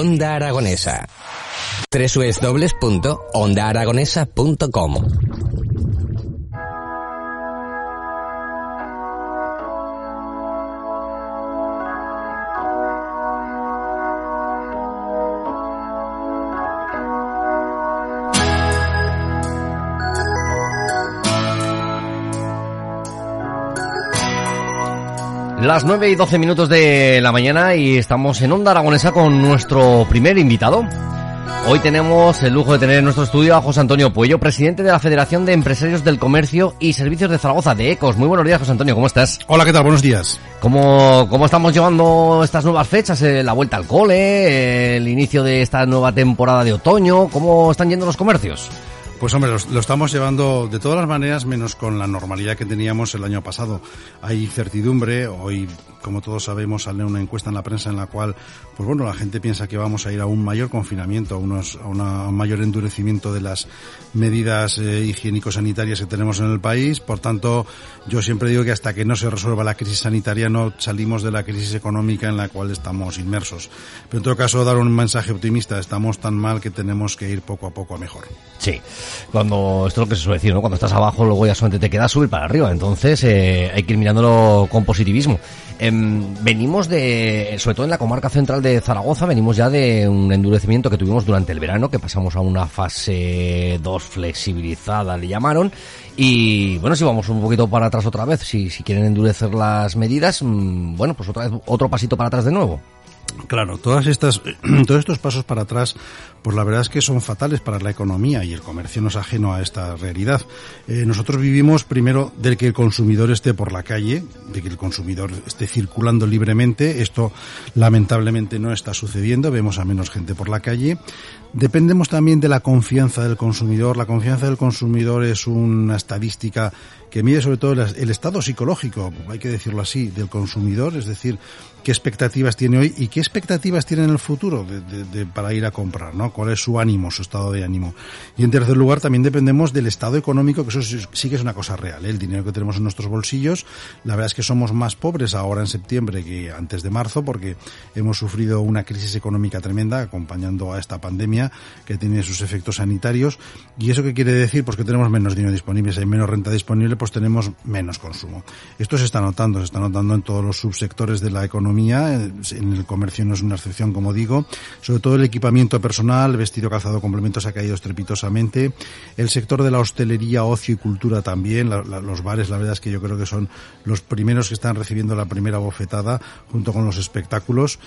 Onda Aragonesa. www.ondaaragonesa.com. Las 9 y 12 minutos de la mañana y estamos en Onda Aragonesa con nuestro primer invitado. Hoy tenemos el lujo de tener en nuestro estudio a José Antonio Puello, presidente de la Federación de Empresarios del Comercio y Servicios de Zaragoza de Ecos. Muy buenos días, José Antonio, ¿cómo estás? Hola, ¿qué tal? Buenos días. ¿Cómo estamos llevando estas nuevas fechas? La vuelta al cole, el inicio de esta nueva temporada de otoño, ¿cómo están yendo los comercios? Pues hombre, lo estamos llevando de todas las maneras, menos con la normalidad que teníamos el año pasado. Hay incertidumbre, hoy, como todos sabemos, sale una encuesta en la prensa en la cual, pues bueno, la gente piensa que vamos a ir a un mayor confinamiento, a un mayor endurecimiento de las medidas higiénico-sanitarias que tenemos en el país. Por tanto, yo siempre digo que hasta que no se resuelva la crisis sanitaria no salimos de la crisis económica en la cual estamos inmersos. Pero en todo caso, dar un mensaje optimista, estamos tan mal que tenemos que ir poco a poco a mejor. Sí. Cuando, esto es lo que se suele decir, ¿no? Cuando estás abajo, luego ya solamente te queda subir para arriba. Entonces, hay que ir mirándolo con positivismo. Venimos de, sobre todo en la comarca central de Zaragoza, venimos ya de un endurecimiento que tuvimos durante el verano, que pasamos a una fase 2 flexibilizada, le llamaron. Y bueno, si vamos un poquito para atrás otra vez, si quieren endurecer las medidas, bueno, pues otra vez, otro pasito para atrás de nuevo. Claro, todos estos pasos para atrás, pues la verdad es que son fatales para la economía y el comercio no es ajeno a esta realidad. Nosotros vivimos primero del que el consumidor esté por la calle, de que el consumidor esté circulando libremente. Esto lamentablemente no está sucediendo, vemos a menos gente por la calle. Dependemos también de la confianza del consumidor. La confianza del consumidor es una estadística que mide sobre todo el estado psicológico, hay que decirlo así, del consumidor, es decir, qué expectativas tiene hoy y qué expectativas tiene en el futuro para ir a comprar, ¿no? ¿Cuál es su ánimo, su estado de ánimo? Y en tercer lugar, también dependemos del estado económico, que eso sí que es una cosa real, ¿eh? El dinero que tenemos en nuestros bolsillos, la verdad es que somos más pobres ahora en septiembre que antes de marzo, porque hemos sufrido una crisis económica tremenda acompañando a esta pandemia que tiene sus efectos sanitarios. ¿Y eso qué quiere decir? Pues que tenemos menos dinero disponible, si hay menos renta disponible, pues tenemos menos consumo. Esto se está notando en todos los subsectores de la economía, en el comercio no es una excepción, como digo, sobre todo el equipamiento personal, vestido, calzado, complementos ha caído estrepitosamente, el sector de la hostelería, ocio y cultura también, los bares, la verdad es que yo creo que son los primeros que están recibiendo la primera bofetada junto con los espectáculos.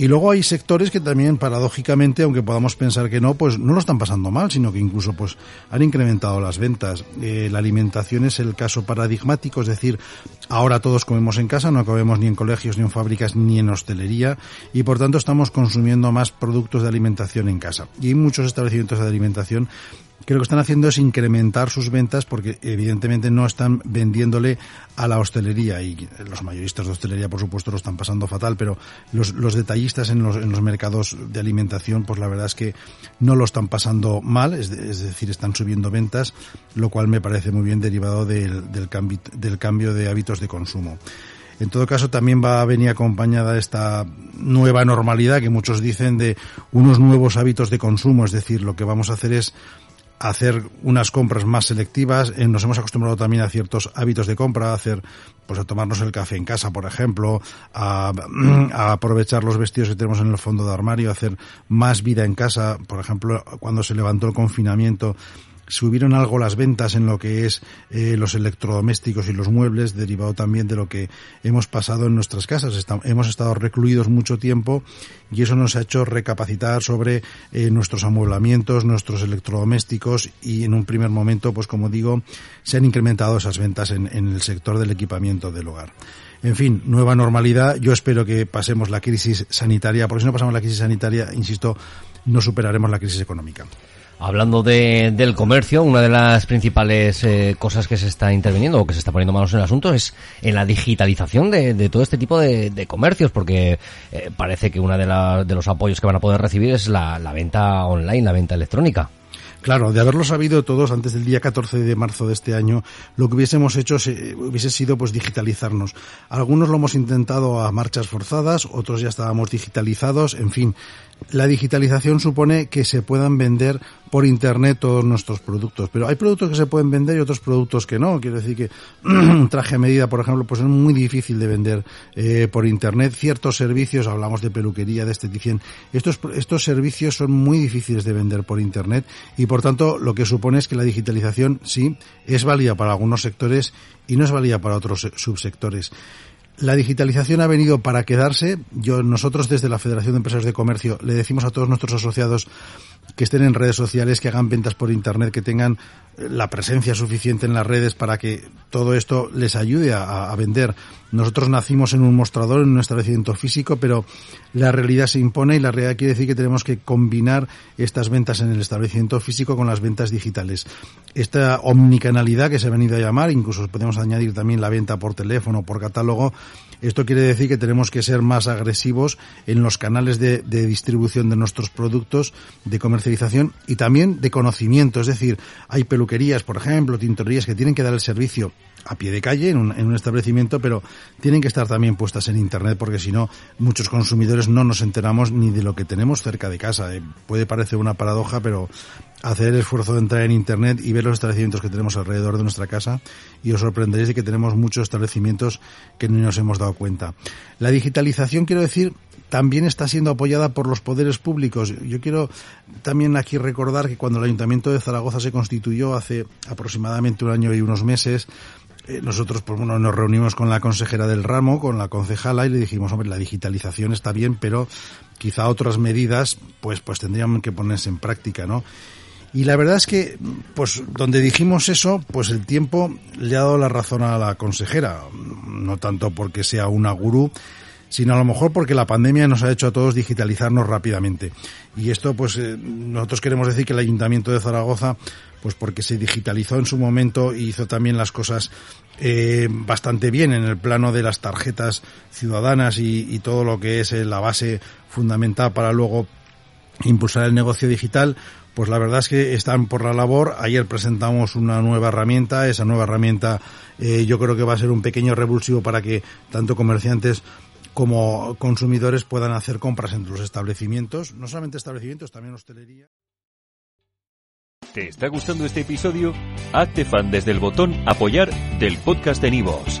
Y luego hay sectores que también, paradójicamente, aunque podamos pensar que no, pues no lo están pasando mal, sino que incluso pues han incrementado las ventas. La alimentación es el caso paradigmático, es decir, ahora todos comemos en casa, no comemos ni en colegios, ni en fábricas, ni en hostelería, y por tanto estamos consumiendo más productos de alimentación en casa. Y hay muchos establecimientos de alimentación que lo que están haciendo es incrementar sus ventas porque evidentemente no están vendiéndole a la hostelería, y los mayoristas de hostelería por supuesto lo están pasando fatal, pero los detallistas en los mercados de alimentación pues la verdad es que no lo están pasando mal, es decir, están subiendo ventas, lo cual me parece muy bien derivado del cambio de hábitos de consumo. En todo caso, también va a venir acompañada esta nueva normalidad que muchos dicen de unos nuevos hábitos de consumo, es decir, lo que vamos a hacer es hacer unas compras más selectivas. Nos hemos acostumbrado también a ciertos hábitos de compra, a tomarnos el café en casa, por ejemplo, a aprovechar los vestidos que tenemos en el fondo de armario, a hacer más vida en casa. Por ejemplo, cuando se levantó el confinamiento, subieron algo las ventas en lo que es los electrodomésticos y los muebles, derivado también de lo que hemos pasado en nuestras casas. Hemos estado recluidos mucho tiempo y eso nos ha hecho recapacitar sobre nuestros amueblamientos, nuestros electrodomésticos, y en un primer momento, pues como digo, se han incrementado esas ventas en el sector del equipamiento del hogar. En fin, nueva normalidad. Yo espero que pasemos la crisis sanitaria, porque si no pasamos la crisis sanitaria, insisto, no superaremos la crisis económica. Hablando del comercio, una de las principales cosas que se está interviniendo o que se está poniendo manos en el asunto es en la digitalización de todo este tipo de comercios, porque parece que uno de los apoyos que van a poder recibir es la venta online, la venta electrónica. Claro, de haberlo sabido todos antes del día 14 de marzo de este año, lo que hubiésemos hecho hubiese sido pues digitalizarnos. Algunos lo hemos intentado a marchas forzadas, otros ya estábamos digitalizados, en fin. La digitalización supone que se puedan vender por internet todos nuestros productos, pero hay productos que se pueden vender y otros productos que no. Quiero decir que un traje a medida, por ejemplo, pues es muy difícil de vender por internet. Ciertos servicios, hablamos de peluquería, de esteticien, estos servicios son muy difíciles de vender por internet y, por tanto, lo que supone es que la digitalización, sí, es válida para algunos sectores y no es válida para otros subsectores. La digitalización ha venido para quedarse. Nosotros desde la Federación de Empresarios de Comercio le decimos a todos nuestros asociados que estén en redes sociales, que hagan ventas por internet, que tengan la presencia suficiente en las redes para que todo esto les ayude a vender. Nosotros nacimos en un mostrador, en un establecimiento físico, pero la realidad se impone y la realidad quiere decir que tenemos que combinar estas ventas en el establecimiento físico con las ventas digitales. Esta omnicanalidad que se ha venido a llamar, incluso podemos añadir también la venta por teléfono, por catálogo. Esto quiere decir que tenemos que ser más agresivos en los canales de distribución de nuestros productos, de comercialización y también de conocimiento. Es decir, hay peluquerías, por ejemplo, tintorerías que tienen que dar el servicio a pie de calle, en un establecimiento, pero tienen que estar también puestas en internet, porque si no, muchos consumidores no nos enteramos ni de lo que tenemos cerca de casa. Puede parecer una paradoja, pero hacer el esfuerzo de entrar en internet y ver los establecimientos que tenemos alrededor de nuestra casa y os sorprenderéis de que tenemos muchos establecimientos que ni nos hemos dado cuenta. La digitalización, quiero decir, también está siendo apoyada por los poderes públicos. Yo quiero también aquí recordar que cuando el Ayuntamiento de Zaragoza se constituyó hace aproximadamente un año y unos meses, nosotros pues bueno, nos reunimos con la consejera del ramo, con la concejala, y le dijimos, hombre, la digitalización está bien, pero quizá otras medidas pues tendrían que ponerse en práctica, ¿no? Y la verdad es que, pues, donde dijimos eso, pues el tiempo le ha dado la razón a la consejera. No tanto porque sea una gurú, sino a lo mejor porque la pandemia nos ha hecho a todos digitalizarnos rápidamente. Y esto, pues, nosotros queremos decir que el Ayuntamiento de Zaragoza, pues porque se digitalizó en su momento e hizo también las cosas bastante bien en el plano de las tarjetas ciudadanas y todo lo que es la base fundamental para luego impulsar el negocio digital. Pues la verdad es que están por la labor. Ayer presentamos una nueva herramienta. Esa nueva herramienta yo creo que va a ser un pequeño revulsivo para que tanto comerciantes como consumidores puedan hacer compras entre los establecimientos. No solamente establecimientos, también hostelería. ¿Te está gustando este episodio? Hazte fan desde el botón Apoyar del podcast de Nibos.